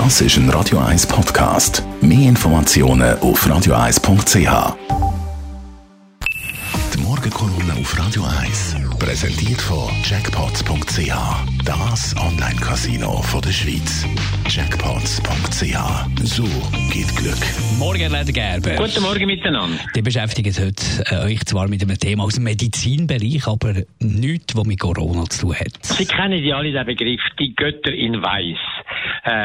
Das ist ein Radio 1 Podcast. Mehr Informationen auf radio1.ch. Die Morgenkolumne auf Radio 1, präsentiert von jackpots.ch. Das Online-Casino von der Schweiz. Jackpots.ch. So geht Glück. Morgen, Ledergerber. Guten Morgen miteinander. Ihr beschäftigt heute euch zwar mit einem Thema aus dem Medizinbereich, aber nichts, was mit Corona zu tun hat. Sie kennen ja alle den Begriff, die Götter in Weiß.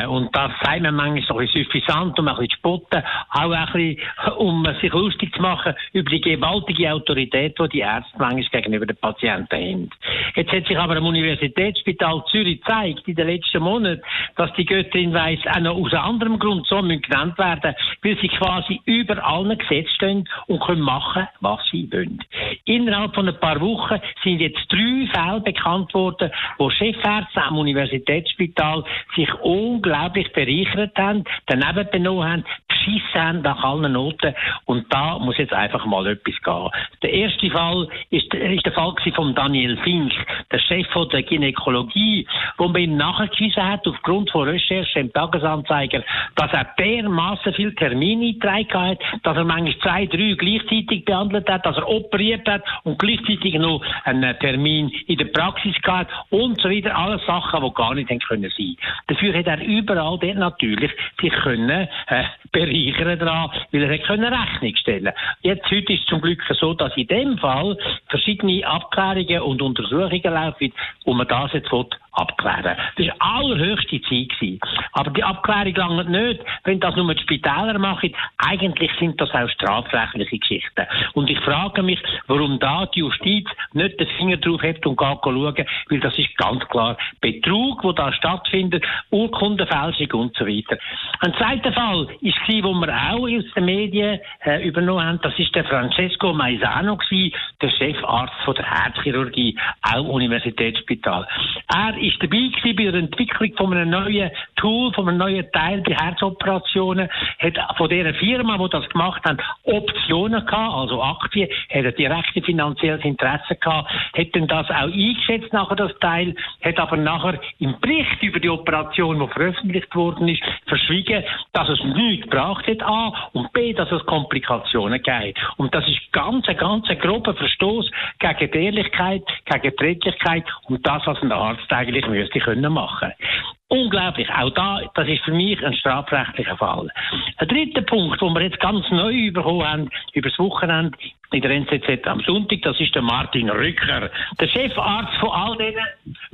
Und das sei man manchmal ein bisschen suffisant, um ein bisschen zu spotten, auch ein bisschen, um sich lustig zu machen über die gewaltige Autorität, die die Ärzte manchmal gegenüber den Patienten haben. Jetzt hat sich aber am Universitätsspital Zürich gezeigt, in den letzten Monaten, dass die Götter in Weiß auch noch aus einem anderen Grund so genannt werden müssen, weil sie quasi über allen Gesetzen stehen und können machen, was sie wollen. Innerhalb von ein paar Wochen sind jetzt 3 Fälle bekannt worden, wo Chefärzte am Universitätsspital sich unglaublich bereichert haben, daneben benommen haben, beschissen haben nach allen Noten. Und da muss jetzt einfach mal etwas gehen. Der erste Fall ist der Fall von Daniel Fink, der Chef von der Gynäkologie, wo man ihm nachgeschissen hat, aufgrund von Recherche im Tagesanzeiger, dass er dermassen viele Termine eingetragen hat, dass er manchmal 2, 3 gleichzeitig behandelt hat, dass er operiert hat und gleichzeitig noch einen Termin in der Praxis gehabt und so weiter. Alle Sachen, die gar nicht können sein. Dafür hat er überall dort natürlich sich können bereichern daran, weil er können Rechnung stellen. Jetzt heute ist es zum Glück so, dass in dem Fall verschiedene Abklärungen und Untersuchungen laufen, wo man das jetzt abklären will. Das war allerhöchste Zeit gewesen. Aber die Abklärung langt nicht, wenn das nur die Spitäler machen. Eigentlich sind das auch strafrechtliche Geschichten. Und ich frage mich, warum da die Justiz nicht den Finger drauf hat und schauen, weil das ist ganz klar Betrug, der da stattfindet, Urkundenfälschung und so weiter. Ein zweiter Fall war, den wir auch aus den Medien übernommen haben, das war der Francesco Maisano, der Chefarzt von der Herzchirurgie, auch Universitätsspital. Er ist dabei gewesen bei der Entwicklung von einem neuen Tool, von einem neuen Teil bei Herzoperationen, hat von dieser Firma, die das gemacht hat, Optionen gehabt, also Aktien, hat ein direktes finanzielles Interesse gehabt, hat dann das auch eingeschätzt nachher, das Teil, hat aber nachher im Bericht über die Operation, die veröffentlicht worden ist, verschwiegen, dass es nichts gebracht hat, A, und B, dass es Komplikationen gab. Und das ist ganz ein grober Verstoß gegen die Ehrlichkeit, gegen die Redlichkeit und das, was ein Arzt eigentlich müsste können machen. Unglaublich. Auch da, das ist für mich ein strafrechtlicher Fall. Ein dritter Punkt, den wir jetzt ganz neu bekommen haben, über das Wochenende in der NZZ am Sonntag, das ist der Martin Rücker. Der Chefarzt von all denen,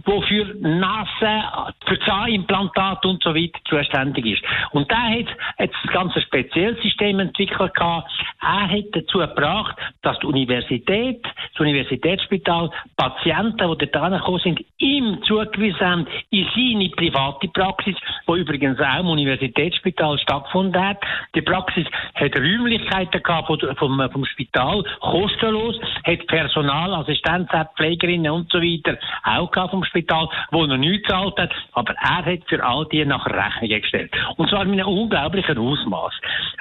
der für Nase, für Zahnimplantate und so weiter zuständig ist. Und der hat jetzt ein ganz spezielles System entwickelt gehabt. Er hat dazu gebracht, dass die Universität, das Universitätsspital, Patienten, die da gekommen sind, ihm zugewiesen haben, in seine private Praxis, die übrigens auch im Universitätsspital stattgefunden hat. Die Praxis hat Räumlichkeiten gehabt vom Spital, kostenlos, hat Personal, Assistenz, hat Pflegerinnen und so weiter auch gehabt vom Spital, wo noch nichts gezahlt hat, aber er hat für all die nachher Rechnungen gestellt. Und zwar mit einem unglaublichen Ausmaß.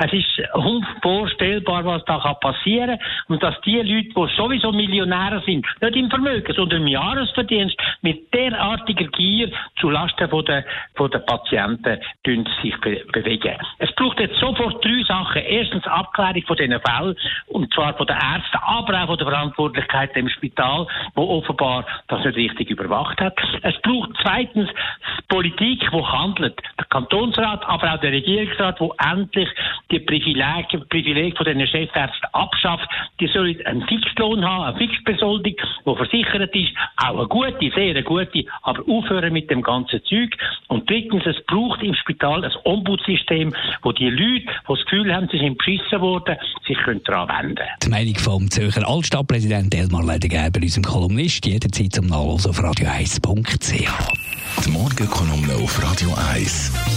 Es ist unvorstellbar, was da passieren kann und dass die Leute, die sowieso Millionäre sind, nicht im Vermögen, sondern im Jahresverdienst, mit derartiger Gier zulasten von der Patienten sich bewegen. Es braucht jetzt sofort 3 Sachen. Erstens Abklärung von diesen Fällen, und zwar von den Ärzten, aber auch von der Verantwortlichkeit im Spital, wo offenbar das nicht richtig überwacht hat. Es braucht zweitens Politik, die handelt. Der Kantonsrat, aber auch der Regierungsrat, der endlich die Privilegien von diesen Chefärzten abschafft. Die sollen einen Fixlohn haben, eine Fixbesoldung, die versichert ist, auch eine gute, sehr gute, aber aufhören mit dem ganzen Zeug. Und drittens, es braucht im Spital ein Ombudssystem, wo die Leute, die das Gefühl haben, sie sind beschissen worden, sich daran wenden können. Die Meinung vom Zürcher Altstadtpräsident Elmar Ledergerber, unserem Kolumnist, jederzeit zum Nachlesen auf radio1.ch. Die Morgenkolumne auf Radio 1.